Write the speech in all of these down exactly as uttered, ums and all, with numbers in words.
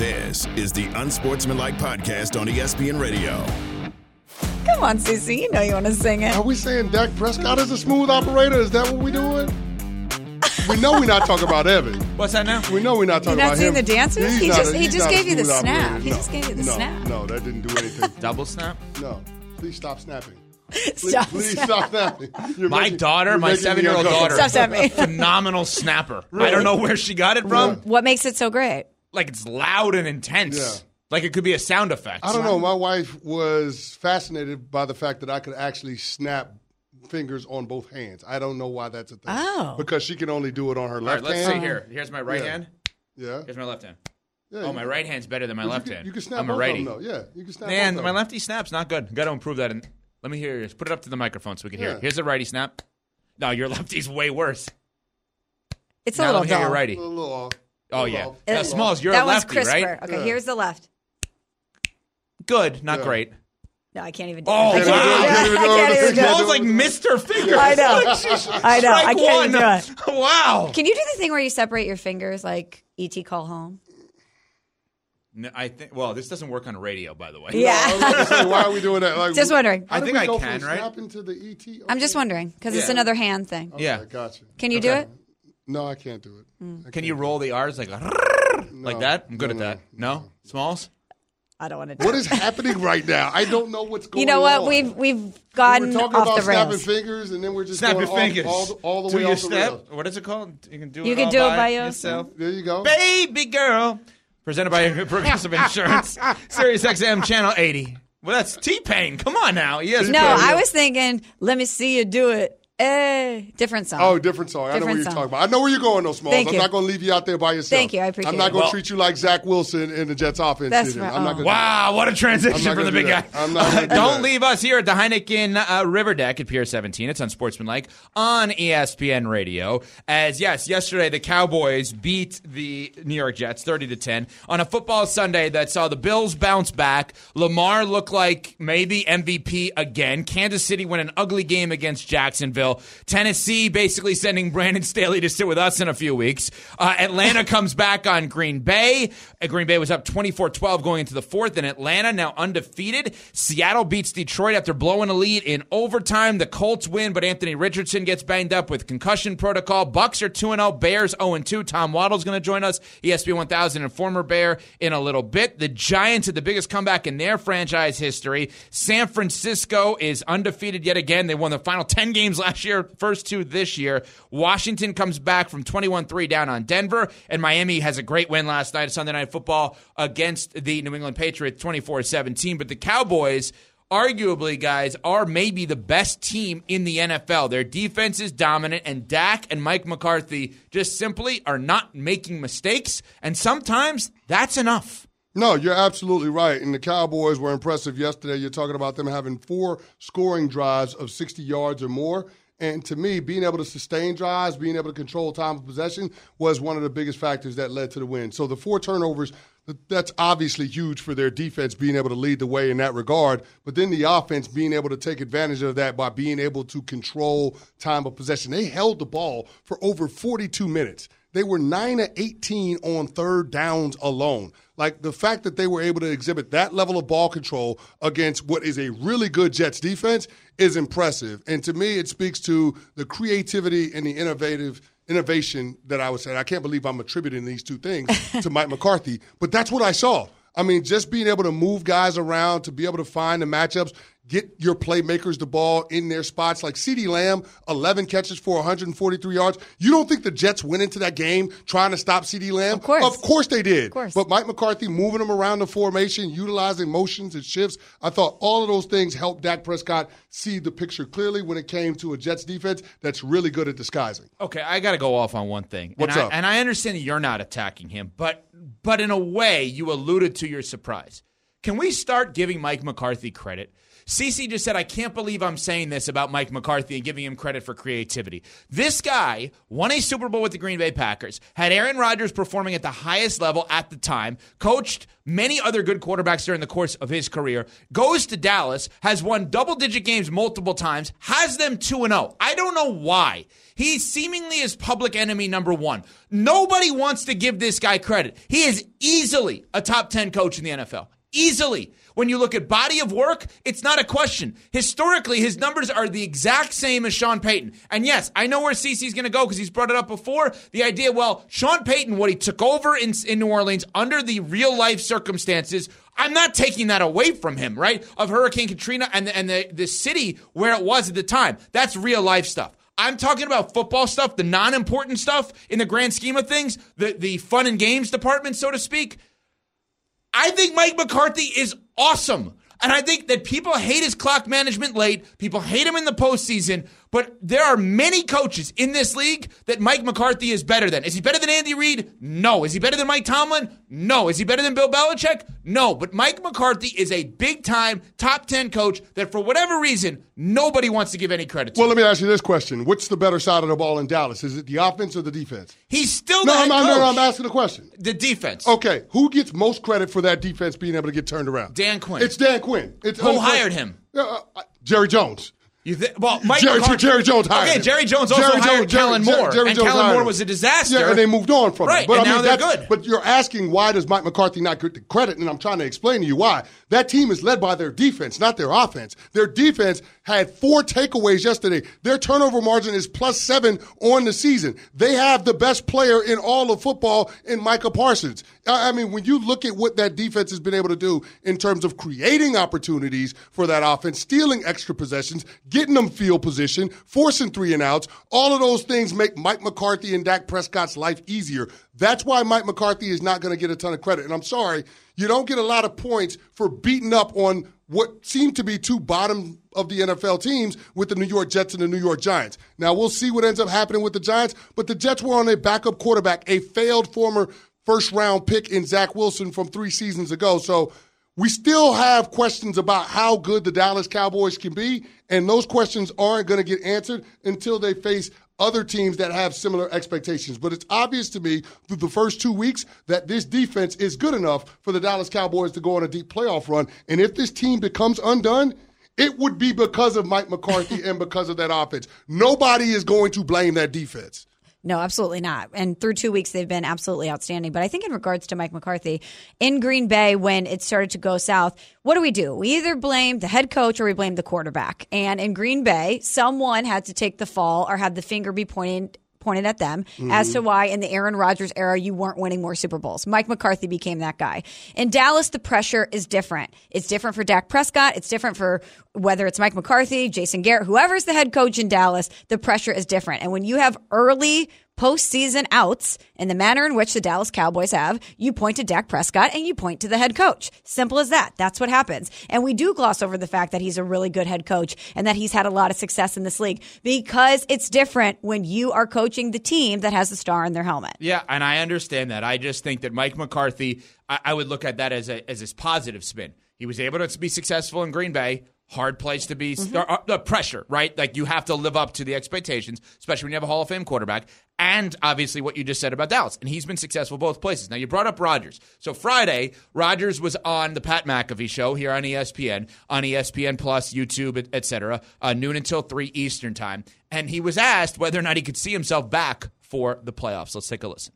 This is the Unsportsmanlike Podcast on E S P N Radio. Come on, Susie. You know you want to sing it. Are we saying Dak Prescott is a smooth operator? Is that what we're doing? We know we're not talking about Evan. What's that now? We know we're not talking about him. You're not seeing the dances? He just, a, he just gave you the snap. No, he just gave you the no, snap. No, that didn't do anything. Double snap? No. Please stop snapping. Please stop, please stop snapping. You're my making, daughter, my seven-year-old daughter, phenomenal snapper. Really? I don't know where she got it from. Yeah. What makes it so great? Like it's loud and intense. Yeah. Like it could be a sound effect. I don't know. My wife was fascinated by the fact that I could actually snap fingers on both hands. I don't know why that's a thing. Oh. Because she can only do it on her left hand. All right, let's hand. see here. Here's my right yeah. hand. Yeah. Here's my left hand. Yeah, oh, my right hand's better than my left you can, hand. You can snap I'm a righty. Them, yeah, you can snap Man, my lefty snap's not good. Got to improve that. In- Let me hear yours. Put it up to the microphone so we can yeah. hear it. Here's a righty snap. No, your lefty's way worse. It's now a little dull. Now let me hear your righty. A little off. Oh, yeah. Off. Now, Smalls, you're that a lefty, right? That was crisper. Okay, yeah. Here's the left. Good. Not yeah. great. No, I can't even do it. Oh, wow. Smalls like Mister Fingers. I know. I know. I can't even do it. Wow. Can you do the thing where you separate your fingers like E T Call Home? No, I think. Well, this doesn't work on radio, by the way. Yeah. No, I was gonna say, why are we doing that? Like, just wondering. I think I can, right? To the E T? Okay. I'm just wondering because yeah. it's another hand thing. Okay, yeah, gotcha. Can you okay. do it? No, I can't do it. Mm. Can you roll the R's like no, like that? I'm good no, at that. No, no? no, Smalls. I don't want to. Do what it. is happening right now? I don't know what's going on. You know what? On. We've we've gotten we were off the rails. Talking about snapping fingers, and then we're just snap going your fingers all, all, all the do way off step. the rails. What is it called? You can do. You it can all do by it by yourself. yourself. There you go, baby girl. Presented by Progressive Insurance, Sirius X M Channel eighty. Well, that's T-Pain. Come on now. Yes. No, I was thinking, let me see you do it. Eh, different song. Oh, different song. Different I know what you're song. talking about. I know where you're going, though, Smalls. Thank I'm you. not going to leave you out there by yourself. Thank you. I appreciate it. I'm not going to well, treat you like Zach Wilson in the Jets offense. That's right. I'm not gonna wow, what a transition for the big guy. I'm not do Don't leave us here at the Heineken uh, River Deck at Pier seventeen. It's unsportsmanlike on E S P N Radio. As, yes, yesterday the Cowboys beat the New York Jets thirty to ten on a football Sunday that saw the Bills bounce back. Lamar look like maybe M V P again. Kansas City win an ugly game against Jacksonville. Tennessee basically sending Brandon Staley to sit with us in a few weeks. Uh, Atlanta comes back on Green Bay. Uh, Green Bay was up twenty-four twelve going into the fourth, and Atlanta now undefeated. Seattle beats Detroit after blowing a lead in overtime. The Colts win, but Anthony Richardson gets banged up with concussion protocol. Bucks are two and oh, Bears oh and two. Tom Waddle's going to join us, E S P N one thousand and former Bear, in a little bit. The Giants had the biggest comeback in their franchise history. San Francisco is undefeated yet again. They won the final ten games last year, first two this year. Washington comes back from twenty-one three down on Denver, and Miami has a great win last night, Sunday Night Football against the New England Patriots, twenty-four seventeen. But the Cowboys, arguably, guys, are maybe the best team in the N F L. Their defense is dominant, and Dak and Mike McCarthy just simply are not making mistakes, and sometimes that's enough. No, you're absolutely right, and the Cowboys were impressive yesterday. You're talking about them having four scoring drives of sixty yards or more. And to me, being able to sustain drives, being able to control time of possession was one of the biggest factors that led to the win. So the four turnovers, that's obviously huge for their defense being able to lead the way in that regard. But then the offense being able to take advantage of that by being able to control time of possession. They held the ball for over forty-two minutes. They were nine of eighteen on third downs alone. Like, the fact that they were able to exhibit that level of ball control against what is a really good Jets defense is impressive. And to me, it speaks to the creativity and the innovative innovation that I would say. I can't believe I'm attributing these two things to Mike McCarthy, but that's what I saw. I mean, just being able to move guys around, to be able to find the matchups, get your playmakers the ball in their spots. Like CeeDee Lamb, eleven catches for one hundred forty-three yards. You don't think the Jets went into that game trying to stop CeeDee Lamb? Of course. Of course they did. Of course. But Mike McCarthy moving them around the formation, utilizing motions and shifts, I thought all of those things helped Dak Prescott see the picture clearly when it came to a Jets defense that's really good at disguising. Okay, I got to go off on one thing. What's and I, up? And I understand that you're not attacking him, but but in a way you alluded to your surprise. Can we start giving Mike McCarthy credit? Cece just said, I can't believe I'm saying this about Mike McCarthy and giving him credit for creativity. This guy won a Super Bowl with the Green Bay Packers, had Aaron Rodgers performing at the highest level at the time, coached many other good quarterbacks during the course of his career, goes to Dallas, has won double-digit games multiple times, has them two and oh. I don't know why. He seemingly is public enemy number one. Nobody wants to give this guy credit. He is easily a top ten coach in the N F L. Easily. When you look at body of work, it's not a question. Historically, his numbers are the exact same as Sean Payton. And yes, I know where Cece's going to go because he's brought it up before. The idea, well, Sean Payton, what he took over in, in New Orleans under the real-life circumstances, I'm not taking that away from him, right? Of Hurricane Katrina and the, and the, the city where it was at the time. That's real-life stuff. I'm talking about football stuff, the non-important stuff in the grand scheme of things, the, the fun and games department, so to speak. I think Mike McCarthy is awesome. And I think that people hate his clock management late. People hate him in the postseason. But there are many coaches in this league that Mike McCarthy is better than. Is he better than Andy Reid? No. Is he better than Mike Tomlin? No. Is he better than Bill Belichick? No. But Mike McCarthy is a big-time, top ten coach that, for whatever reason, nobody wants to give any credit to. Well, let me ask you this question. What's the better side of the ball in Dallas? Is it the offense or the defense? He's still the head coach. No, no, no, I'm asking the question. The defense. Okay. Who gets most credit for that defense being able to get turned around? Dan Quinn. It's Dan Quinn. It's Who hired him? Uh, uh, Jerry Jones. You th- well, Mike Jerry, McCarthy, Jerry Jones hired Okay, him. Jerry Jones also Jerry hired Jones, Kellen Jerry, Moore, Jerry, Jerry and Jones Kellen Moore was a disaster. Yeah, and they moved on from right, it. Right, and I mean, now they're good. But you're asking why does Mike McCarthy not get the credit, and I'm trying to explain to you why. That team is led by their defense, not their offense. Their defense had four takeaways yesterday. Their turnover margin is plus seven on the season. They have the best player in all of football in Micah Parsons. I mean, when you look at what that defense has been able to do in terms of creating opportunities for that offense, stealing extra possessions, getting them field position, forcing three and outs, all of those things make Mike McCarthy and Dak Prescott's life easier. That's why Mike McCarthy is not going to get a ton of credit. And I'm sorry, you don't get a lot of points for beating up on what seemed to be two bottom of the N F L teams with the New York Jets and the New York Giants. Now, we'll see what ends up happening with the Giants, but the Jets were on a backup quarterback, a failed former first-round pick in Zach Wilson from three seasons ago. So we still have questions about how good the Dallas Cowboys can be, and those questions aren't going to get answered until they face other teams that have similar expectations. But it's obvious to me through the first two weeks that this defense is good enough for the Dallas Cowboys to go on a deep playoff run. And if this team becomes undone, it would be because of Mike McCarthy and because of that offense. Nobody is going to blame that defense. No, absolutely not. And through two weeks, they've been absolutely outstanding. But I think in regards to Mike McCarthy, in Green Bay, when it started to go south, what do we do? We either blame the head coach or we blame the quarterback. And in Green Bay, someone had to take the fall or had the finger be pointed pointed at them mm-hmm. as to why in the Aaron Rodgers era you weren't winning more Super Bowls. Mike McCarthy became that guy. In Dallas, the pressure is different. It's different for Dak Prescott. It's different for whether it's Mike McCarthy, Jason Garrett, whoever's the head coach in Dallas, the pressure is different. And when you have early postseason outs in the manner in which the Dallas Cowboys have, you point to Dak Prescott and you point to the head coach. Simple as that. That's what happens. And we do gloss over the fact that he's a really good head coach and that he's had a lot of success in this league because it's different when you are coaching the team that has the star in their helmet. Yeah, and I understand that. I just think that Mike McCarthy, I, I would look at that as a as his positive spin. He was able to be successful in Green Bay. Hard place to be, mm-hmm. uh, the pressure, right? Like you have to live up to the expectations, especially when you have a Hall of Fame quarterback. And obviously what you just said about Dallas. And he's been successful both places. Now you brought up Rodgers. So Friday, Rodgers was on the Pat McAfee show here on E S P N, on E S P N Plus, YouTube, et, et cetera, uh, noon until three Eastern time. And he was asked whether or not he could see himself back for the playoffs. Let's take a listen.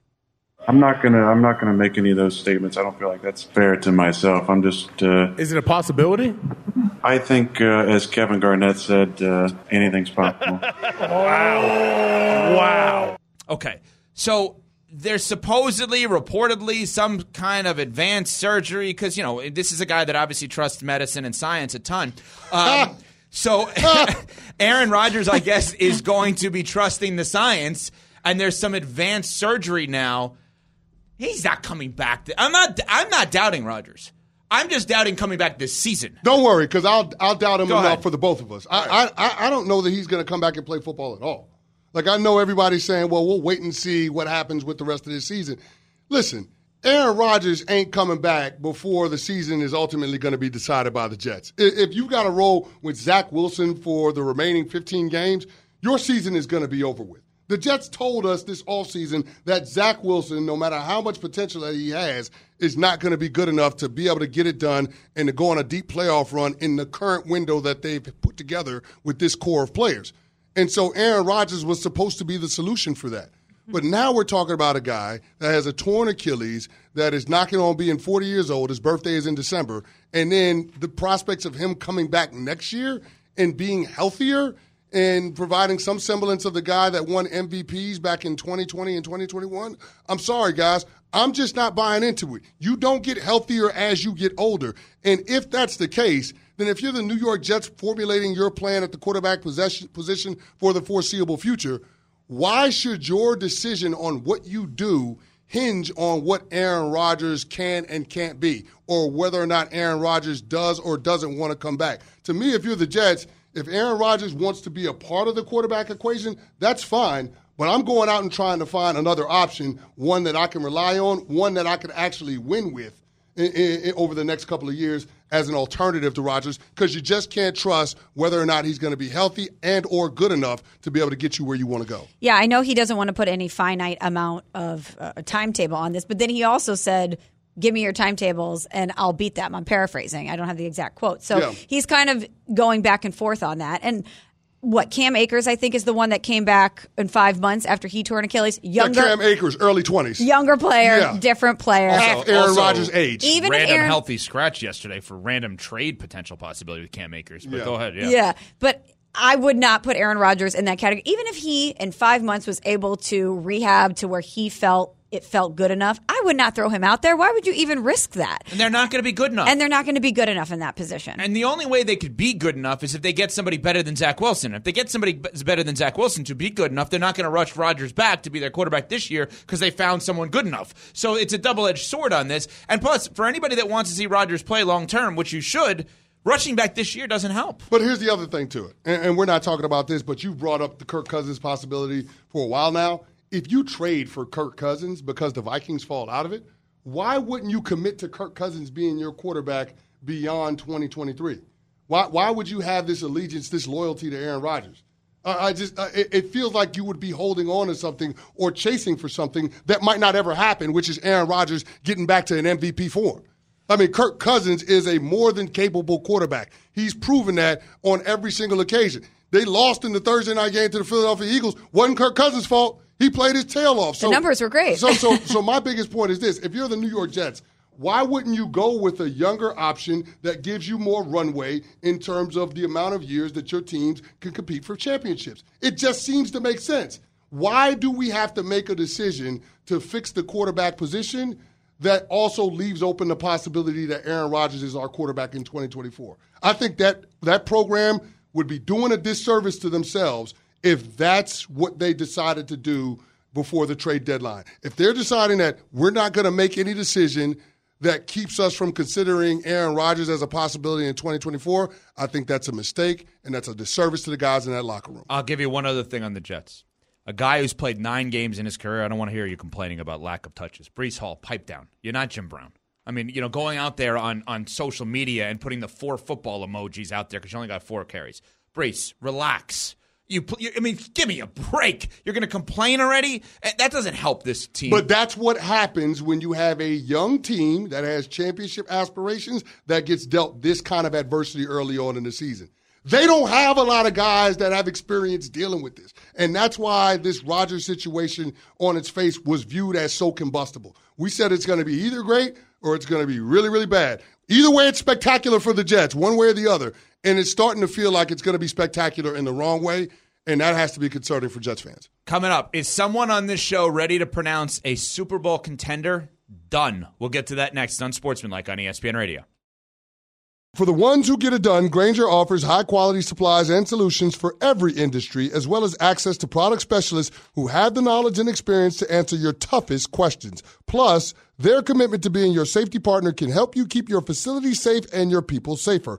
I'm not gonna. I'm not gonna make any of those statements. I don't feel like that's fair to myself. I'm just. Uh, Is it a possibility? I think, uh, as Kevin Garnett said, uh, anything's possible. Wow! Wow! Okay, so there's supposedly, reportedly, some kind of advanced surgery because you know this is a guy that obviously trusts medicine and science a ton. Um, so Aaron Rodgers, I guess, is going to be trusting the science, and there's some advanced surgery now. He's not coming back. I'm not. I'm not doubting Rodgers. I'm just doubting coming back this season. Don't worry, because I'll I'll doubt him Go enough ahead. for the both of us. I, right. I I don't know that he's going to come back and play football at all. Like I know everybody's saying, well, we'll wait and see what happens with the rest of this season. Listen, Aaron Rodgers ain't coming back before the season is ultimately going to be decided by the Jets. If you got to roll with Zach Wilson for the remaining fifteen games, your season is going to be over with. The Jets told us this offseason that Zach Wilson, no matter how much potential that he has, is not going to be good enough to be able to get it done and to go on a deep playoff run in the current window that they've put together with this core of players. And so Aaron Rodgers was supposed to be the solution for that. But now we're talking about a guy that has a torn Achilles, that is knocking on being forty years old. His birthday is in December. And then the prospects of him coming back next year and being healthier and providing some semblance of the guy that won M V Ps back in twenty twenty and twenty twenty-one. I'm sorry, guys. I'm just not buying into it. You don't get healthier as you get older. And if that's the case, then if you're the New York Jets formulating your plan at the quarterback possession, position for the foreseeable future, why should your decision on what you do hinge on what Aaron Rodgers can and can't be, or whether or not Aaron Rodgers does or doesn't want to come back? To me, if you're the Jets, if Aaron Rodgers wants to be a part of the quarterback equation, that's fine, but I'm going out and trying to find another option, one that I can rely on, one that I can actually win with in, in, in, over the next couple of years as an alternative to Rodgers, because you just can't trust whether or not he's going to be healthy and or good enough to be able to get you where you want to go. Yeah, I know he doesn't want to put any finite amount of uh, timetable on this, but then he also said, give me your timetables and I'll beat them. I'm paraphrasing. I don't have the exact quote. So yeah. He's kind of going back and forth on that. And what, Cam Akers, I think, is the one that came back in five months after he tore an Achilles. Younger, yeah, Cam Akers, early twenties. Younger player, yeah. different player. Also, Aaron also, Rodgers' age. Even random Aaron, healthy scratch yesterday for random trade potential possibility with Cam Akers. But yeah. go ahead. Yeah. yeah, but I would not put Aaron Rodgers in that category. Even if he, in five months, was able to rehab to where he felt it felt good enough, I would not throw him out there. Why would you even risk that? And they're not going to be good enough. And they're not going to be good enough in that position. And the only way they could be good enough is if they get somebody better than Zach Wilson. If they get somebody better than Zach Wilson to be good enough, they're not going to rush Rodgers back to be their quarterback this year because they found someone good enough. So it's a double-edged sword on this. And plus, for anybody that wants to see Rodgers play long-term, which you should, rushing back this year doesn't help. But here's the other thing to it, and, and we're not talking about this, but you brought up the Kirk Cousins possibility for a while now. If you trade for Kirk Cousins because the Vikings fall out of it, why wouldn't you commit to Kirk Cousins being your quarterback beyond twenty twenty-three? Why why would you have this allegiance, this loyalty to Aaron Rodgers? Uh, I just uh, it, it feels like you would be holding on to something or chasing for something that might not ever happen, which is Aaron Rodgers getting back to an M V P form. I mean, Kirk Cousins is a more than capable quarterback. He's proven that on every single occasion. They lost in the Thursday night game to the Philadelphia Eagles. Wasn't Kirk Cousins' fault. He played his tail off. So, the numbers were great. so, so, so my biggest point is this. If you're the New York Jets, why wouldn't you go with a younger option that gives you more runway in terms of the amount of years that your teams can compete for championships? It just seems to make sense. Why do we have to make a decision to fix the quarterback position that also leaves open the possibility that Aaron Rodgers is our quarterback in twenty twenty-four? I think that that program would be doing a disservice to themselves if that's what they decided to do before the trade deadline. If they're deciding that we're not going to make any decision that keeps us from considering Aaron Rodgers as a possibility in twenty twenty-four, I think that's a mistake, and that's a disservice to the guys in that locker room. I'll give you one other thing on the Jets. A guy who's played nine games in his career, I don't want to hear you complaining about lack of touches. Breece Hall, pipe down. You're not Jim Brown. I mean, you know, going out there on, on social media and putting the four football emojis out there because you only got four carries. Breece, relax. You, I mean, give me a break. You're going to complain already? That doesn't help this team. But that's what happens when you have a young team that has championship aspirations that gets dealt this kind of adversity early on in the season. They don't have a lot of guys that have experience dealing with this. And that's why this Rodgers situation on its face was viewed as so combustible. We said it's going to be either great or it's going to be really, really bad. Either way, it's spectacular for the Jets, one way or the other. And it's starting to feel like it's going to be spectacular in the wrong way, and that has to be concerning for Jets fans. Coming up, is someone on this show ready to pronounce a Super Bowl contender? Done. We'll get to that next on Sportsmanlike on E S P N Radio. For the ones who get it done, Grainger offers high-quality supplies and solutions for every industry, as well as access to product specialists who have the knowledge and experience to answer your toughest questions. Plus, their commitment to being your safety partner can help you keep your facility safe and your people safer.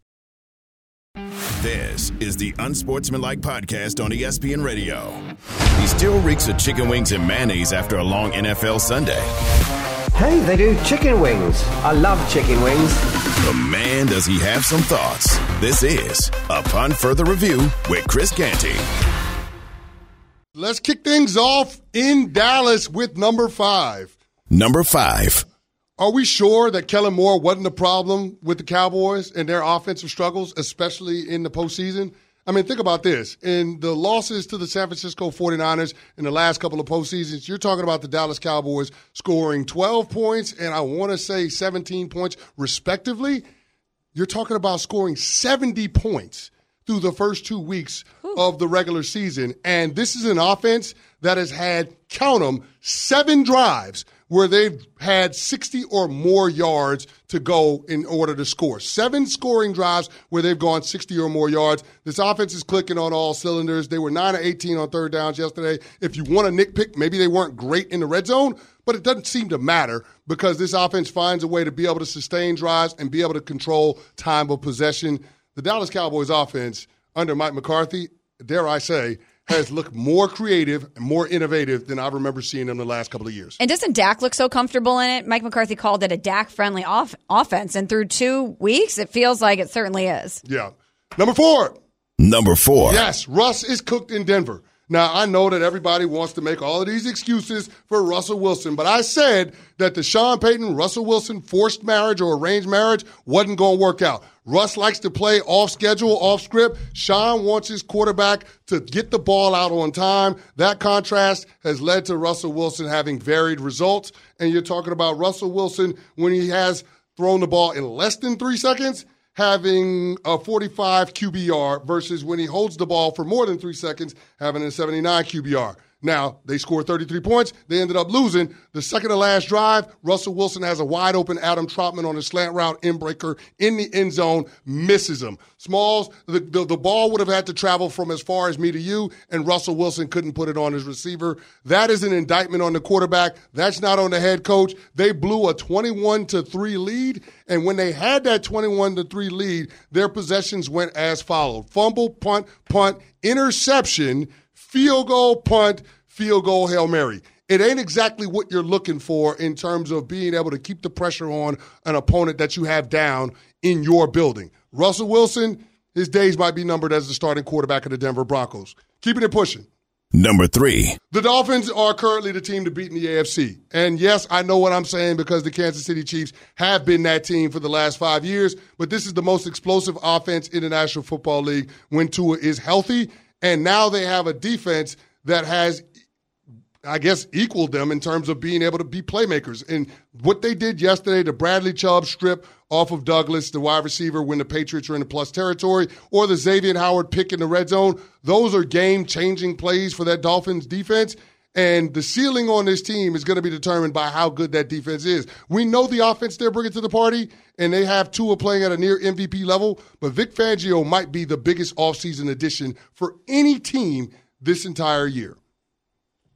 This is the Unsportsmanlike Podcast on E S P N Radio. He still reeks of chicken wings and mayonnaise after a long N F L Sunday. Hey, they do chicken wings. I love chicken wings. But man, does he have some thoughts. This is Upon Further Review with Chris Canty. Let's kick things off in Dallas with number five. Number five. Are we sure that Kellen Moore wasn't a problem with the Cowboys and their offensive struggles, especially in the postseason? I mean, think about this. In the losses to the San Francisco forty-niners in the last couple of postseasons, you're talking about the Dallas Cowboys scoring twelve points and I want to say seventeen points respectively. You're talking about scoring seventy points through the first two weeks Ooh. of the regular season. And this is an offense that has had, count them, seven drives where they've had sixty or more yards to go in order to score. Seven scoring drives where they've gone sixty or more yards. This offense is clicking on all cylinders. They were nine of eighteen on third downs yesterday. If you want to nitpick, maybe they weren't great in the red zone, but it doesn't seem to matter because this offense finds a way to be able to sustain drives and be able to control time of possession. The Dallas Cowboys offense under Mike McCarthy, dare I say, has looked more creative and more innovative than I remember seeing them the last couple of years. And doesn't Dak look so comfortable in it? Mike McCarthy called it a Dak-friendly off- offense, and through two weeks, it feels like it certainly is. Yeah. Number four. Number four. Yes, Russ is cooked in Denver. Now, I know that everybody wants to make all of these excuses for Russell Wilson, but I said that the Sean Payton, Russell Wilson forced marriage or arranged marriage wasn't going to work out. Russ likes to play off schedule, off script. Sean wants his quarterback to get the ball out on time. That contrast has led to Russell Wilson having varied results. And you're talking about Russell Wilson when he has thrown the ball in less than three seconds, having a forty-five Q B R versus when he holds the ball for more than three seconds, having a seventy-nine Q B R. Now, they scored thirty-three points. They ended up losing. The second to last drive, Russell Wilson has a wide-open Adam Troutman on a slant route in breaker in the end zone, misses him. Smalls, the, the, the ball would have had to travel from as far as me to you, and Russell Wilson couldn't put it on his receiver. That is an indictment on the quarterback. That's not on the head coach. They blew a twenty-one to three lead, and when they had that twenty-one to three lead, their possessions went as followed. Fumble, punt, punt, interception, field goal, punt, field goal, Hail Mary. It ain't exactly what you're looking for in terms of being able to keep the pressure on an opponent that you have down in your building. Russell Wilson, his days might be numbered as the starting quarterback of the Denver Broncos. Keeping it pushing. Number three. The Dolphins are currently the team to beat in the A F C. And yes, I know what I'm saying because the Kansas City Chiefs have been that team for the last five years, but this is the most explosive offense in the National Football League when Tua is healthy. And now they have a defense that has, I guess, equaled them in terms of being able to be playmakers. And what they did yesterday, the Bradley Chubb strip off of Douglas, the wide receiver, when the Patriots are in the plus territory, or the Xavier Howard pick in the red zone, those are game-changing plays for that Dolphins defense. And the ceiling on this team is going to be determined by how good that defense is. We know the offense they're bringing to the party, and they have Tua playing at a near M V P level, but Vic Fangio might be the biggest offseason addition for any team this entire year.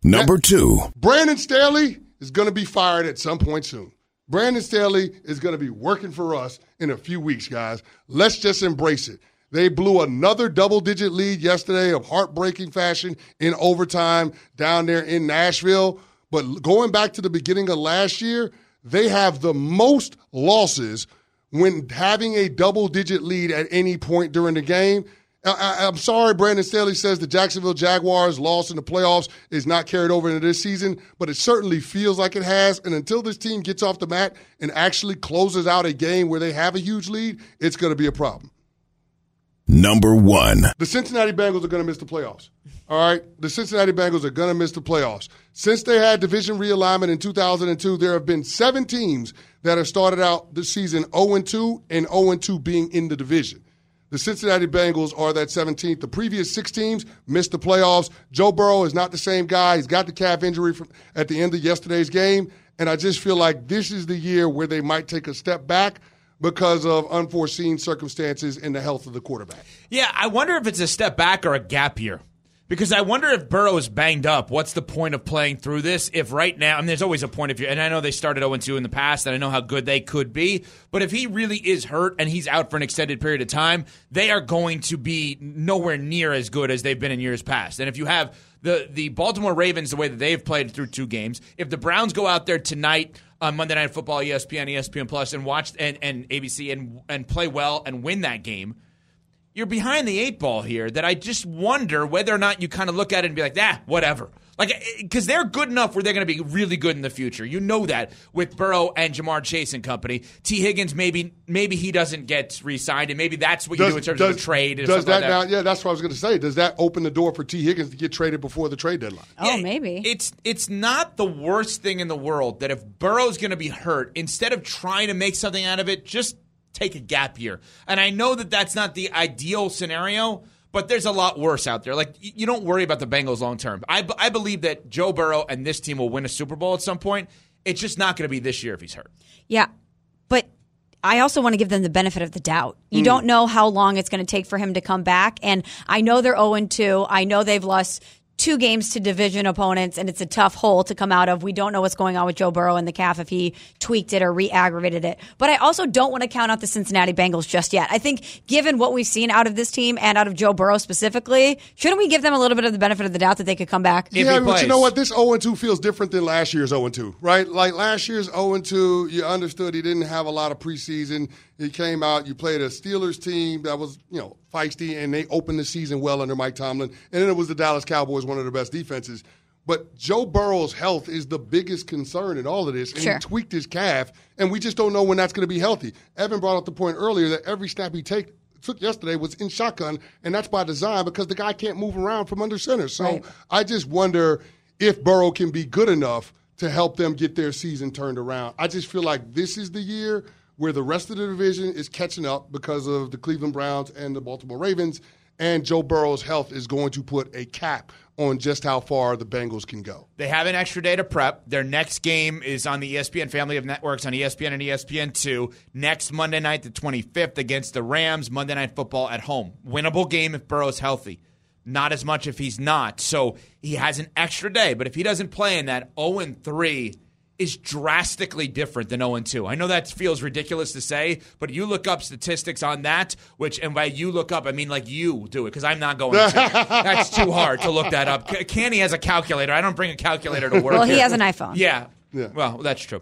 Number two. Brandon Staley is going to be fired at some point soon. Brandon Staley is going to be working for us in a few weeks, guys. Let's just embrace it. They blew another double-digit lead yesterday of heartbreaking fashion in overtime down there in Nashville. But going back to the beginning of last year, they have the most losses when having a double-digit lead at any point during the game. I, I, I'm sorry, Brandon Staley says the Jacksonville Jaguars' loss in the playoffs is not carried over into this season, but it certainly feels like it has. And until this team gets off the mat and actually closes out a game where they have a huge lead, it's going to be a problem. Number one. The Cincinnati Bengals are going to miss the playoffs. All right? The Cincinnati Bengals are going to miss the playoffs. Since they had division realignment in two thousand two, there have been seven teams that have started out the season oh and two and oh and two being in the division. The Cincinnati Bengals are that seventeenth. The previous six teams missed the playoffs. Joe Burrow is not the same guy. He's got the calf injury from, at the end of yesterday's game, and I just feel like this is the year where they might take a step back because of unforeseen circumstances and the health of the quarterback. Yeah, I wonder if it's a step back or a gap year. Because I wonder if Burrow is banged up, what's the point of playing through this if right now, I mean, there's always a point if you're, and I know they started oh and two in the past, and I know how good they could be, but if he really is hurt and he's out for an extended period of time, they are going to be nowhere near as good as they've been in years past. And if you have the, the Baltimore Ravens, the way that they've played through two games, if the Browns go out there tonight on Monday Night Football, E S P N, E S P N Plus, and watch, and, and A B C, and and play well and win that game, you're behind the eight ball here that I just wonder whether or not you kind of look at it and be like, ah, whatever. Like, because they're good enough where they're going to be really good in the future. You know that with Burrow and Jamar Chase and company. T. Higgins, maybe maybe he doesn't get re-signed, and maybe that's what does, you do in terms does, of the trade. Does that, like that now? Yeah, that's what I was going to say. Does that open the door for T. Higgins to get traded before the trade deadline? Oh, yeah, maybe. It's it's not the worst thing in the world that if Burrow's going to be hurt, instead of trying to make something out of it, just take a gap year. And I know that that's not the ideal scenario, but there's a lot worse out there. Like, you don't worry about the Bengals long term. I, b- I believe that Joe Burrow and this team will win a Super Bowl at some point. It's just not going to be this year if he's hurt. Yeah, but I also want to give them the benefit of the doubt. You mm. don't know how long it's going to take for him to come back. And I know they're oh and two. I know they've lost two games to division opponents, and it's a tough hole to come out of. We don't know what's going on with Joe Burrow and the calf, if he tweaked it or re-aggravated it. But I also don't want to count out the Cincinnati Bengals just yet. I think given what we've seen out of this team and out of Joe Burrow specifically, shouldn't we give them a little bit of the benefit of the doubt that they could come back? Yeah, but you know what? This oh and two feels different than last year's oh and two, right? Like last year's oh and two, you understood he didn't have a lot of preseason. He came out, you played a Steelers team that was, you know, feisty, and they opened the season well under Mike Tomlin. And then it was the Dallas Cowboys, one of the best defenses. But Joe Burrow's health is the biggest concern in all of this. And sure, he tweaked his calf, and we just don't know when that's going to be healthy. Evan brought up the point earlier that every snap he take, took yesterday was in shotgun, and that's by design because the guy can't move around from under center. So right. I just wonder if Burrow can be good enough to help them get their season turned around. I just feel like this is the year where the rest of the division is catching up because of the Cleveland Browns and the Baltimore Ravens, and Joe Burrow's health is going to put a cap on just how far the Bengals can go. They have an extra day to prep. Their next game is on the E S P N family of networks on E S P N and E S P N two next Monday night, the twenty-fifth, against the Rams, Monday Night Football at home. Winnable game if Burrow's healthy. Not as much if he's not. So he has an extra day, but if he doesn't play in that oh and three is drastically different than oh and two. I know that feels ridiculous to say, but you look up statistics on that, which, and by you look up, I mean like you do it, because I'm not going to. That's too hard to look that up. Canty has a calculator. I don't bring a calculator to work. Well, he here. has an iPhone. Yeah. yeah. Well, that's true.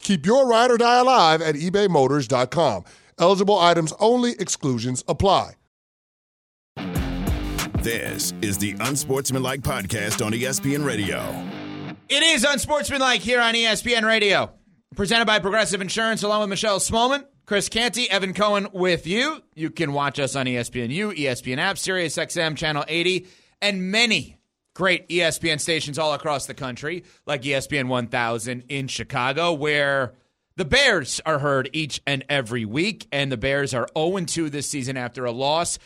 Keep your ride or die alive at ebay motors dot com. Eligible items only. Exclusions apply. This is the Unsportsmanlike Podcast on E S P N Radio. It is Unsportsmanlike here on E S P N Radio. Presented by Progressive Insurance, along with Michelle Smallman, Chris Canty, Evan Cohen with you. You can watch us on E S P N U, E S P N app, Sirius X M, Channel eighty, and many great E S P N stations all across the country, like E S P N one thousand in Chicago, where the Bears are heard each and every week, and the Bears are oh and two this season after a loss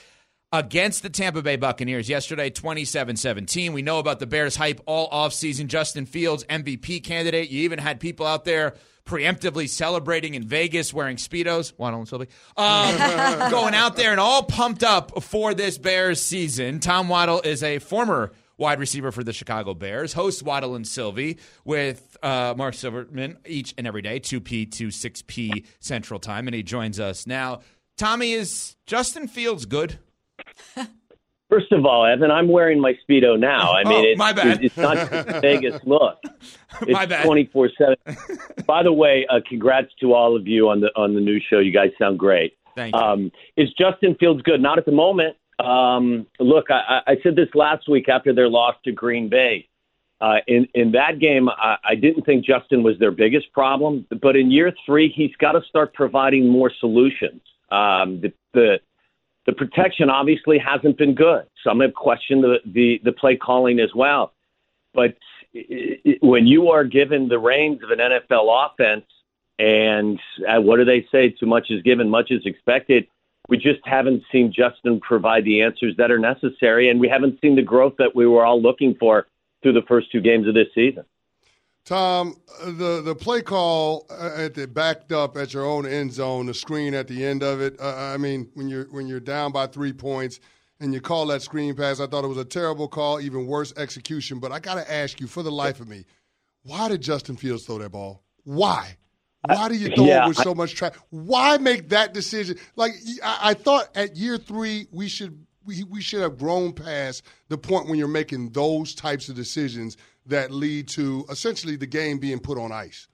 against the Tampa Bay Buccaneers yesterday, twenty-seven seventeen. We know about the Bears hype all offseason. Justin Fields, M V P candidate. You even had people out there preemptively celebrating in Vegas wearing Speedos. Waddle and Sylvie. Um, going out there and all pumped up for this Bears season. Tom Waddle is a former wide receiver for the Chicago Bears, hosts Waddle and Sylvie with uh, Mark Silverman each and every day, two p to six p Central Time, and he joins us now. Tommy, is Justin Fields good? First of all, Evan, I'm wearing my Speedo now. I mean, oh, it's, my bad. It's not just Vegas look. It's my bad. twenty-four seven. By the way, uh, congrats to all of you on the on the new show. You guys sound great. Thank you. Um, is Justin Fields good? Not at the moment. Um, look, I, I said this last week after their loss to Green Bay. Uh, in, in that game, I, I didn't think Justin was their biggest problem. But in year three, he's got to start providing more solutions. Um, the, the the protection obviously hasn't been good. Some have questioned the, the, the play calling as well. But it, it, when you are given the reins of an N F L offense, and uh, what do they say? Too much is given, much is expected. We just haven't seen Justin provide the answers that are necessary, and we haven't seen the growth that we were all looking for through the first two games of this season. Tom, the the play call at the backed up at your own end zone, the screen at the end of it. Uh, I mean, when you're when you're down by three points and you call that screen pass, I thought it was a terrible call, even worse execution. But I got to ask you, for the life of me, why did Justin Fields throw that ball? Why? Why do you throw yeah, it with so much traffic? Why make that decision? Like, I, I thought at year three we should we, we should have grown past the point when you're making those types of decisions that lead to essentially the game being put on ice.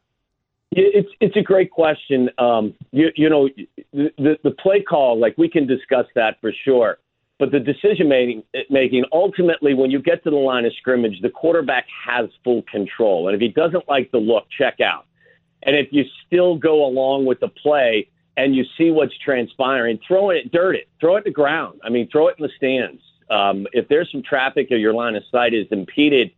It's it's a great question. Um, you, you know, the, the play call, like, we can discuss that for sure. But the decision making, making ultimately, when you get to the line of scrimmage, the quarterback has full control. And if he doesn't like the look, check out. And if you still go along with the play and you see what's transpiring, throw it, dirt it, throw it to the ground. I mean, throw it in the stands. Um, if there's some traffic or your line of sight is impeded,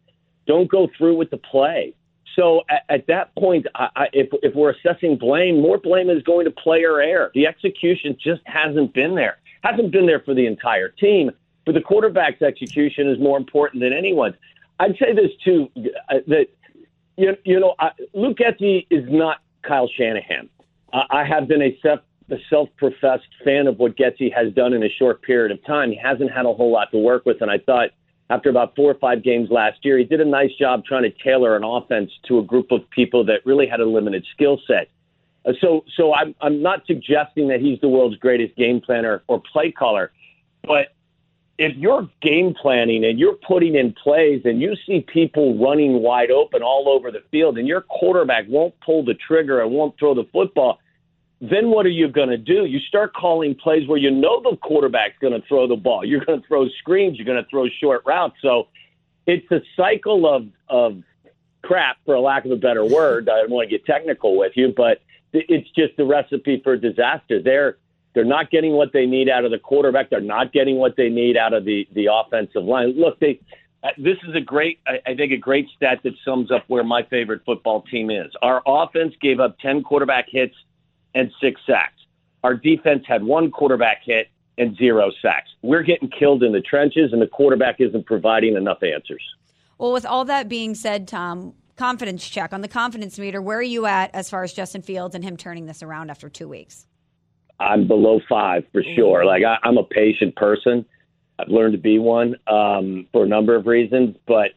don't go through with the play. So at, at that point, I, I, if, if we're assessing blame, more blame is going to player error. The execution just hasn't been there. Hasn't been there for the entire team. But the quarterback's execution is more important than anyone's. I'd say this, too, that – You, you know, I, Luke Getsy is not Kyle Shanahan. Uh, I have been a, self, a self-professed fan of what Getsy has done in a short period of time. He hasn't had a whole lot to work with, and I thought after about four or five games last year, he did a nice job trying to tailor an offense to a group of people that really had a limited skill set. Uh, so so I'm, I'm not suggesting that he's the world's greatest game planner or play caller, but if you're game planning and you're putting in plays and you see people running wide open all over the field and your quarterback won't pull the trigger and won't throw the football, then what are you going to do? You start calling plays where you know the quarterback's going to throw the ball. You're going to throw screens. You're going to throw short routes. So it's a cycle of, of crap, for a lack of a better word. I don't want to get technical with you, but it's just a recipe for disaster. They're They're not getting what they need out of the quarterback. They're not getting what they need out of the, the offensive line. Look, they, uh, this is a great, I, I think, a great stat that sums up where my favorite football team is. Our offense gave up ten quarterback hits and six sacks. Our defense had one quarterback hit and zero sacks. We're getting killed in the trenches, and the quarterback isn't providing enough answers. Well, with all that being said, Tom, confidence check on the confidence meter. Where are you at as far as Justin Fields and him turning this around after two weeks? I'm below five for sure. Like, I, I'm a patient person. I've learned to be one um, for a number of reasons. But,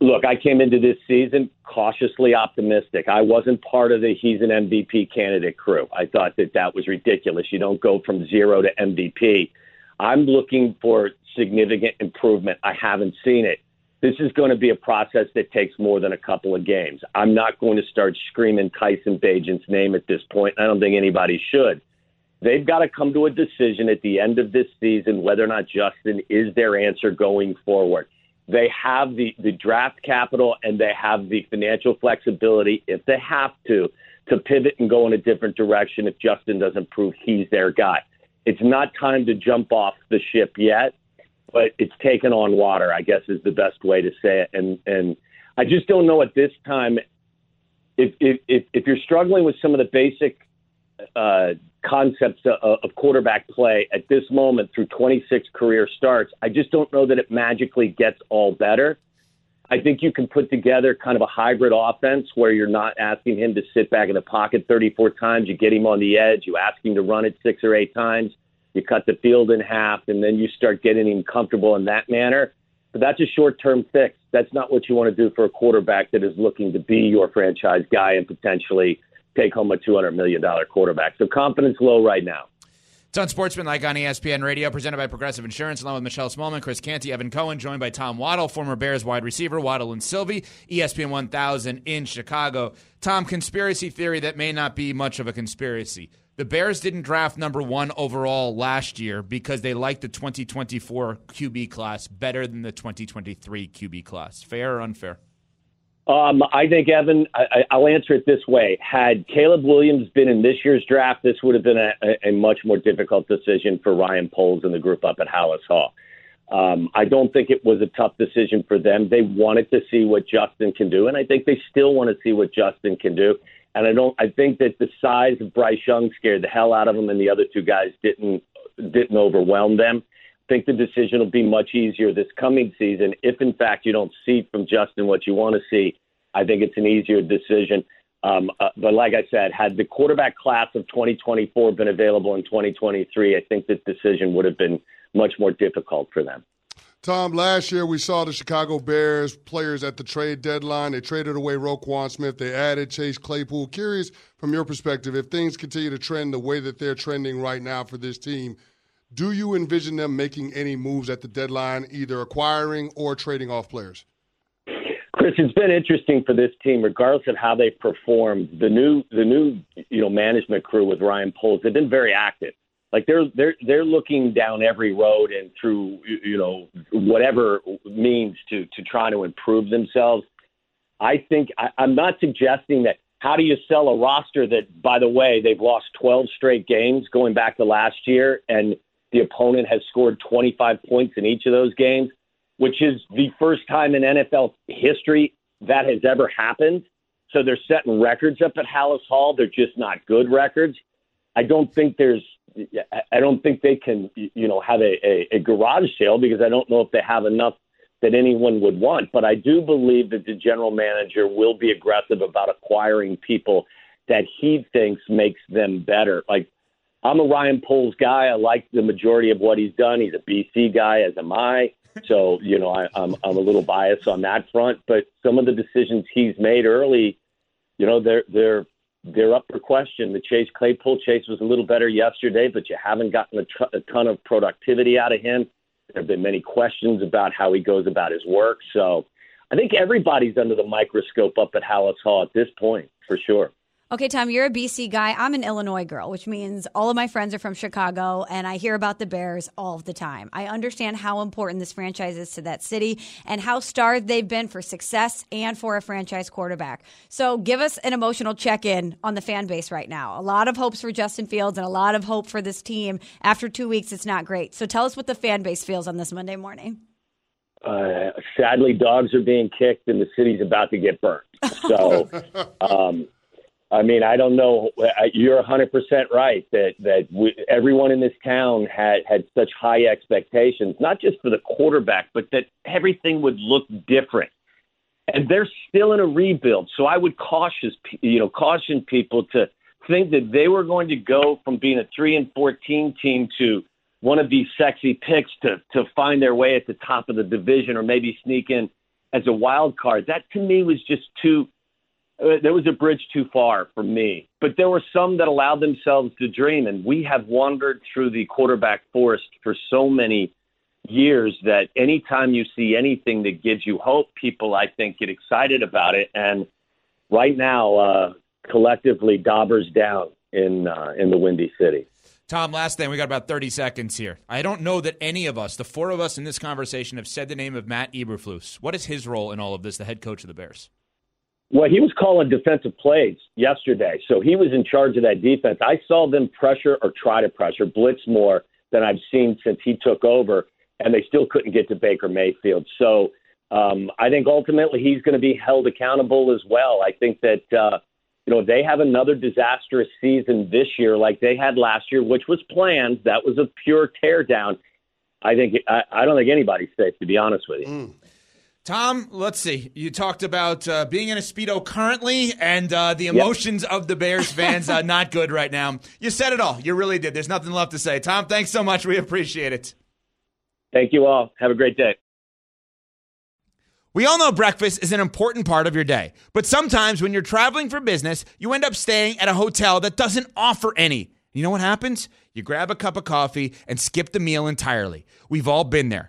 look, I came into this season cautiously optimistic. I wasn't part of the he's an M V P candidate crew. I thought that that was ridiculous. You don't go from zero to M V P. I'm looking for significant improvement. I haven't seen it. This is going to be a process that takes more than a couple of games. I'm not going to start screaming Tyson Bagent's name at this point. I don't think anybody should. They've got to come to a decision at the end of this season whether or not Justin is their answer going forward. They have the, the draft capital and they have the financial flexibility, if they have to, to pivot and go in a different direction if Justin doesn't prove he's their guy. It's not time to jump off the ship yet, but it's taken on water, I guess is the best way to say it. And and I just don't know at this time, if if if, if you're struggling with some of the basic uh, concepts of, of quarterback play at this moment through twenty-six career starts, I just don't know that it magically gets all better. I think you can put together kind of a hybrid offense where you're not asking him to sit back in the pocket thirty-four times. You get him on the edge. You ask him to run it six or eight times. You cut the field in half, and then you start getting him comfortable in that manner. But that's a short-term fix. That's not what you want to do for a quarterback that is looking to be your franchise guy and potentially take home a two hundred million dollars quarterback. So confidence low right now. It's on Sportsmanlike on E S P N Radio, presented by Progressive Insurance, along with Michelle Smallman, Chris Canty, Evan Cohen, joined by Tom Waddle, former Bears wide receiver, Waddle and Sylvie, E S P N one thousand in Chicago. Tom, conspiracy theory that may not be much of a conspiracy. The Bears didn't draft number one overall last year because they liked the twenty twenty-four Q B class better than the twenty twenty-three Q B class. Fair or unfair? Um, I think, Evan, I, I'll answer it this way. Had Caleb Williams been in this year's draft, this would have been a, a much more difficult decision for Ryan Poles and the group up at Hallis Hall. Um, I don't think it was a tough decision for them. They wanted to see what Justin can do, and I think they still want to see what Justin can do. And I don't. I think that the size of Bryce Young scared the hell out of them, and the other two guys didn't didn't overwhelm them. I think the decision will be much easier this coming season. If, in fact, you don't see from Justin what you want to see, I think it's an easier decision. Um, uh, but like I said, had the quarterback class of twenty twenty-four been available in twenty twenty-three, I think the decision would have been much more difficult for them. Tom, last year we saw the Chicago Bears players at the trade deadline. They traded away Roquan Smith. They added Chase Claypool. Curious, from your perspective, if things continue to trend the way that they're trending right now for this team, do you envision them making any moves at the deadline, either acquiring or trading off players? Chris, it's been interesting for this team, regardless of how they perform. The new, the new, you know, management crew with Ryan Poles, they've been very active. Like they're they're they're looking down every road and through, you know, whatever means to to try to improve themselves. I think I, I'm not suggesting that. How do you sell a roster that, by the way, they've lost twelve straight games going back to last year, and the opponent has scored twenty-five points in each of those games, which is the first time in N F L history that has ever happened. So they're setting records up at Hallis Hall. They're just not good records. I don't think there's, I don't think they can, you know, have a, a, a garage sale because I don't know if they have enough that anyone would want. But I do believe that the general manager will be aggressive about acquiring people that he thinks makes them better. Like, I'm a Ryan Poles guy. I like the majority of what he's done. He's a B C guy, as am I. So, you know, I, I'm I'm a little biased on that front. But some of the decisions he's made early, you know, they're they're they're up for question. The Chase Claypool Chase was a little better yesterday, but you haven't gotten a, tr- a ton of productivity out of him. There have been many questions about how he goes about his work. So, I think everybody's under the microscope up at Hallis Hall at this point, for sure. Okay, Tom, you're a B C guy. I'm an Illinois girl, which means all of my friends are from Chicago, and I hear about the Bears all of the time. I understand how important this franchise is to that city and how starved they've been for success and for a franchise quarterback. So give us an emotional check-in on the fan base right now. A lot of hopes for Justin Fields and a lot of hope for this team. After two weeks, it's not great. So tell us what the fan base feels on this Monday morning. Uh, sadly, dogs are being kicked, and the city's about to get burnt. So... um I mean, I don't know. You're one hundred percent right that, that we, everyone in this town had, had such high expectations, not just for the quarterback, but that everything would look different. And they're still in a rebuild. So I would cautious, you know, caution people to think that they were going to go from being a three and fourteen team to one of these sexy picks to, to find their way at the top of the division or maybe sneak in as a wild card. That to me was just too... There was a bridge too far for me, but there were some that allowed themselves to dream. And we have wandered through the quarterback forest for so many years that anytime you see anything that gives you hope, people, I think, get excited about it. And right now, uh, collectively, Dobber's down in, uh, in the Windy City. Tom, last thing. We got about thirty seconds here. I don't know that any of us, the four of us in this conversation, have said the name of Matt Eberflus. What is his role in all of this, the head coach of the Bears? Well, he was calling defensive plays yesterday, so he was in charge of that defense. I saw them pressure or try to pressure, blitz more than I've seen since he took over, and they still couldn't get to Baker Mayfield. So um, I think ultimately he's going to be held accountable as well. I think that uh, – You know, they have another disastrous season this year like they had last year, which was planned. That was a pure teardown. I think I, I don't think anybody's safe, to be honest with you. Mm. Tom, let's see. You talked about uh, being in a Speedo currently and uh, the emotions yep. of the Bears fans are not good right now. You said it all. You really did. There's nothing left to say. Tom, thanks so much. We appreciate it. Thank you all. Have a great day. We all know breakfast is an important part of your day, but sometimes when you're traveling for business, you end up staying at a hotel that doesn't offer any. You know what happens? You grab a cup of coffee and skip the meal entirely. We've all been there.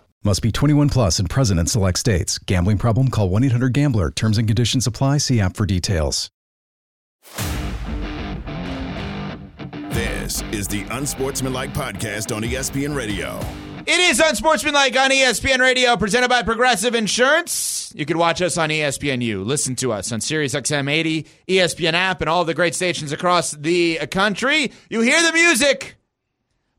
Must be twenty-one plus and present in select states. Gambling problem? Call one eight hundred gambler. Terms and conditions apply. See app for details. This is the Unsportsmanlike Podcast on E S P N Radio. It is Unsportsmanlike on E S P N Radio, presented by Progressive Insurance. You can watch us on E S P N U. Listen to us on Sirius X M eighty, E S P N app, and all the great stations across the country. You hear the music.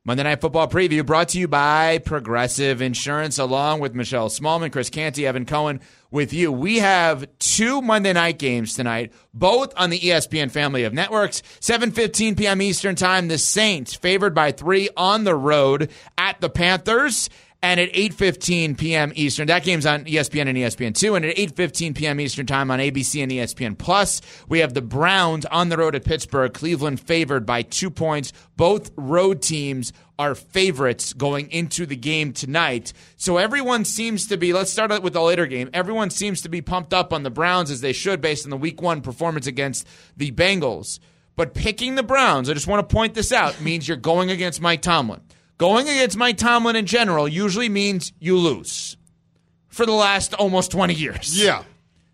Monday Night Football Preview brought to you by Progressive Insurance, along with Michelle Smallman, Chris Canty, Evan Cohen with you. We have two Monday night games tonight, both on the E S P N family of networks. seven fifteen p.m. Eastern Time, the Saints favored by three on the road at the Panthers. And at eight fifteen p.m. Eastern, that game's on E S P N and E S P N two. And at eight fifteen p.m. Eastern time on A B C and E S P N Plus, we have the Browns on the road at Pittsburgh. Cleveland favored by two points. Both road teams are favorites going into the game tonight. So everyone seems to be, let's start with the later game. Everyone seems to be pumped up on the Browns as they should based on the week one performance against the Bengals. But picking the Browns, I just want to point this out, means you're going against Mike Tomlin. Going against Mike Tomlin in general usually means you lose for the last almost twenty years. Yeah.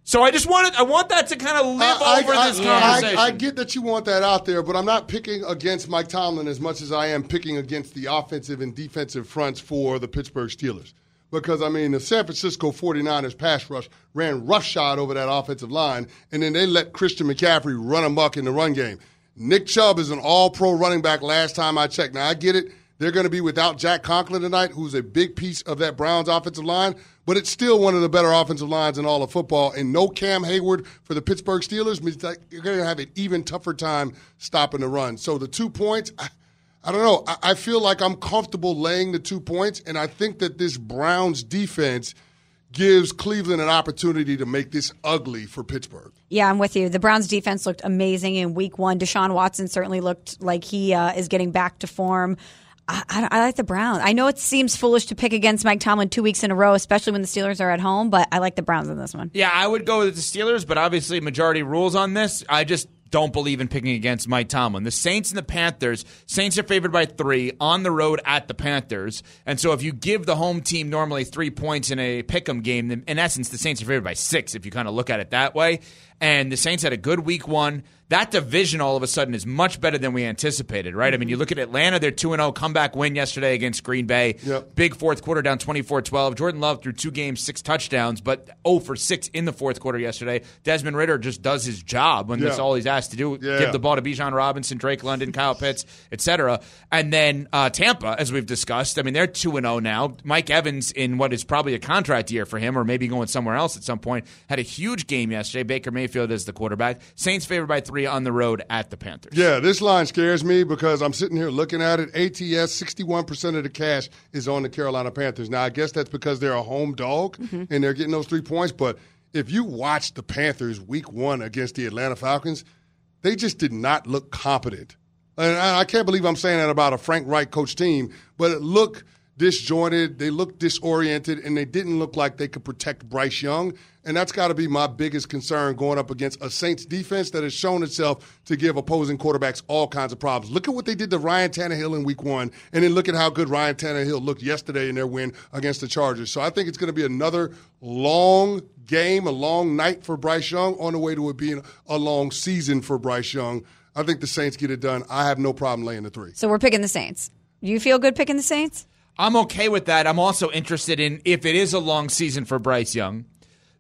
So I just wanted, I want that to kind of live I, over I, this I, conversation. I, I get that you want that out there, but I'm not picking against Mike Tomlin as much as I am picking against the offensive and defensive fronts for the Pittsburgh Steelers. Because, I mean, the San Francisco 49ers pass rush ran roughshod over that offensive line, and then they let Christian McCaffrey run amok in the run game. Nick Chubb is an all-pro running back last time I checked. Now, I get it. They're going to be without Jack Conklin tonight, who's a big piece of that Browns offensive line, but it's still one of the better offensive lines in all of football. And no Cam Hayward for the Pittsburgh Steelers means that you're going to have an even tougher time stopping the run. So the two points, I, I don't know. I, I feel like I'm comfortable laying the two points, and I think that this Browns defense gives Cleveland an opportunity to make this ugly for Pittsburgh. Yeah, I'm with you. The Browns defense looked amazing in week one. Deshaun Watson certainly looked like he uh, is getting back to form. I, I like the Browns. I know it seems foolish to pick against Mike Tomlin two weeks in a row, especially when the Steelers are at home, but I like the Browns in this one. Yeah, I would go with the Steelers, but obviously majority rules on this. I just don't believe in picking against Mike Tomlin. The Saints and the Panthers, Saints are favored by three on the road at the Panthers. And so if you give the home team normally three points in a pick'em game, then in essence the Saints are favored by six if you kind of look at it that way. And the Saints had a good week one. That division all of a sudden is much better than we anticipated, right? I mean, you look at Atlanta, their two and oh comeback win yesterday against Green Bay. Yep. Big fourth quarter down twenty-four twelve. Jordan Love threw two games, six touchdowns, but oh for six in the fourth quarter yesterday. Desmond Ridder just does his job when yeah. that's all he's asked to do. Yeah. Give the ball to Bijan Robinson, Drake London, Kyle Pitts, et cetera. And then uh, Tampa, as we've discussed, I mean, they're two and oh now. Mike Evans in what is probably a contract year for him or maybe going somewhere else at some point had a huge game yesterday. Baker Mayfield Mayfield is the quarterback. Saints favored by three on the road at the Panthers. Yeah, this line scares me because I'm sitting here looking at it. A T S, sixty-one percent of the cash is on the Carolina Panthers. Now, I guess that's because they're a home dog mm-hmm. and they're getting those three points. But if you watch the Panthers week one against the Atlanta Falcons, they just did not look competent. And I can't believe I'm saying that about a Frank Reich coach team, but it looked disjointed, they looked disoriented, and they didn't look like they could protect Bryce Young. And that's got to be my biggest concern going up against a Saints defense that has shown itself to give opposing quarterbacks all kinds of problems. Look at what they did to Ryan Tannehill in week one, and then look at how good Ryan Tannehill looked yesterday in their win against the Chargers. So I think it's going to be another long game, a long night for Bryce Young on the way to it being a long season for Bryce Young. I think the Saints get it done. I have no problem laying the three. So we're picking the Saints. Do you feel good picking the Saints? I'm okay with that. I'm also interested in if it is a long season for Bryce Young.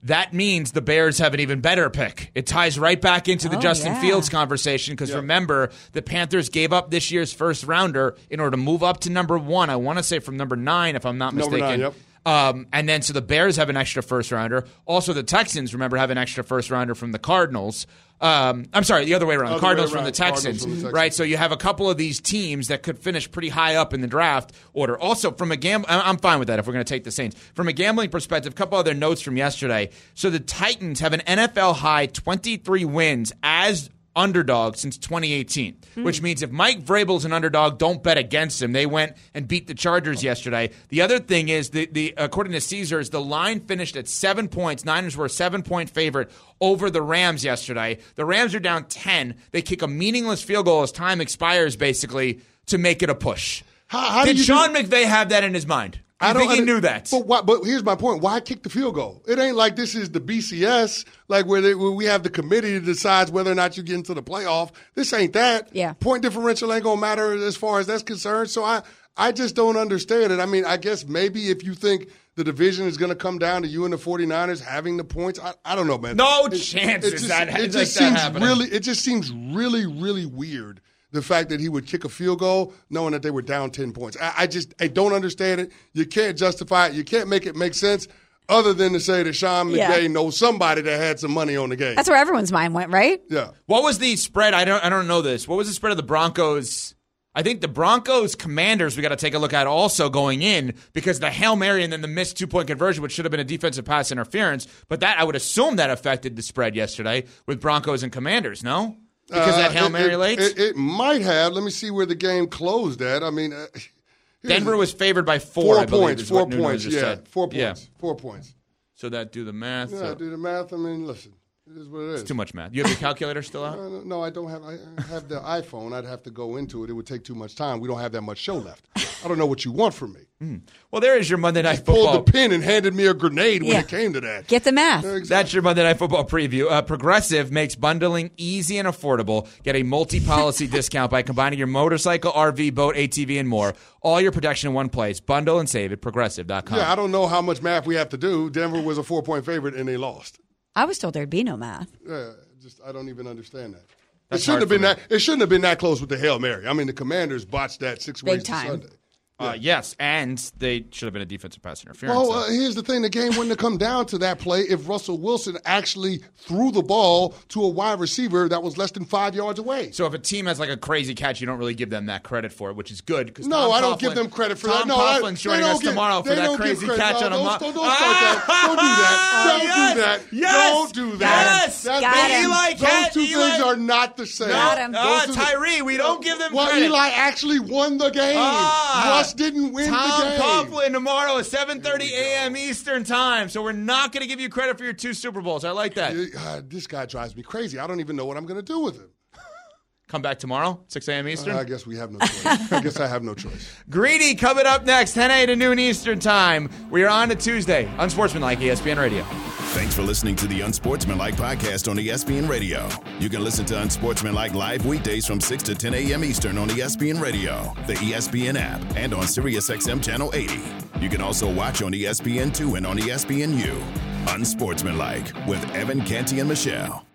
That means the Bears have an even better pick. It ties right back into the oh, Justin yeah. Fields conversation because yep. remember, the Panthers gave up this year's first rounder in order to move up to number one. I want to say from number nine, if I'm not mistaken. Number nine, yep. Um, and then so the Bears have an extra first rounder. Also, the Texans, remember, have an extra first rounder from the Cardinals. Um, I'm sorry, the other way around. Other Cardinals, way around. From Texans, Cardinals from the Texans, right? So you have a couple of these teams that could finish pretty high up in the draft order. Also, from a gam- I'm fine with that if we're going to take the Saints. From a gambling perspective, a couple other notes from yesterday. So the Titans have an N F L-high twenty-three wins as underdog since twenty eighteen, hmm. which means if Mike Vrabel's an underdog, don't bet against him. They went and beat the Chargers yesterday. The other thing is, the, the according to Caesars, the line finished at seven points. Niners were a seven-point favorite over the Rams yesterday. The Rams are down ten. They kick a meaningless field goal as time expires, basically, to make it a push. How, how Did Sean do- McVay have that in his mind? I, I think don't, he knew that. But, why, but here's my point. Why kick the field goal? It ain't like this is the B C S, like where, they, where we have the committee that decides whether or not you get into the playoff. This ain't that. Yeah. Point differential ain't going to matter as far as that's concerned. So I, I just don't understand it. I mean, I guess maybe if you think the division is going to come down to you and the 49ers having the points, I, I don't know, man. No it, chance it, it is just, that, it just like seems that happening. Really, it just seems really, really weird. The fact that he would kick a field goal knowing that they were down ten points. I, I just I don't understand it. You can't justify it. You can't make it make sense other than to say that Sean McVay yeah. knows somebody that had some money on the game. That's where everyone's mind went, right? Yeah. What was the spread? I don't I don't know this. What was the spread of the Broncos? I think the Broncos Commanders we got to take a look at also going in because the Hail Mary and then the missed two-point conversion, which should have been a defensive pass interference. But that I would assume that affected the spread yesterday with Broncos and Commanders, no? Because that Hail Mary uh, late? It, it, it might have. Let me see where the game closed at. I mean, uh, Denver was favored by four, four I believe, points. Four points, yeah. Said. Four points. Yeah. Four points. So that do the math. Yeah, so. do the math. I mean, listen, it is what it is. It's too much math. You have your calculator still out? Uh, no, I don't have. I have the iPhone. I'd have to go into it. It would take too much time. We don't have that much show left. I don't know what you want from me. Mm. Well, there is your Monday Night Football. He pulled the pin and handed me a grenade yeah. when it came to that. Get the math. Yeah, exactly. That's your Monday Night Football preview. Uh, Progressive makes bundling easy and affordable. Get a multi-policy discount by combining your motorcycle, R V, boat, A T V, and more. All your protection in one place. Bundle and save at Progressive dot com. Yeah, I don't know how much math we have to do. Denver was a four-point favorite, and they lost. I was told there'd be no math. Yeah, just I don't even understand that. That's it shouldn't have been that. It shouldn't have been that close with the Hail Mary. I mean, the Commanders botched that six Big ways time. to Sunday. Uh, yes, and they should have been a defensive pass interference. Well, uh, here's the thing. The game wouldn't have come down to that play if Russell Wilson actually threw the ball to a wide receiver that was less than five yards away. So if a team has like a crazy catch, you don't really give them that credit for it, which is good. Because No, Tom I don't Coughlin, give them credit for Tom that. Tom no, Coughlin's joining us get, tomorrow for that crazy catch no, on a month. Don't, don't, don't, ah! that. don't do that. Don't yes! do that. Yes! Don't do that. Yes! That's Got him. Those, Eli those two Eli. things are not the same. Got him. Uh, Tyree, we don't give them well, credit. Well, Eli actually won the game. Ah! didn't win Tom the game. Tom Coughlin tomorrow at seven thirty a.m. Eastern time. So we're not going to give you credit for your two Super Bowls. I like that. Uh, this guy drives me crazy. I don't even know what I'm going to do with him. Come back tomorrow, six a.m. Eastern? Uh, I guess we have no choice. I guess I have no choice. Greedy coming up next, ten a.m. to noon Eastern time. We are on to Tuesday. Unsportsmanlike E S P N Radio. Thanks for listening to the Unsportsmanlike podcast on E S P N Radio. You can listen to Unsportsmanlike live weekdays from six to ten a.m. Eastern on E S P N Radio, the E S P N app, and on SiriusXM Channel eighty. You can also watch on E S P N two and on E S P N U. Unsportsmanlike with Evan, Canty, and Michelle.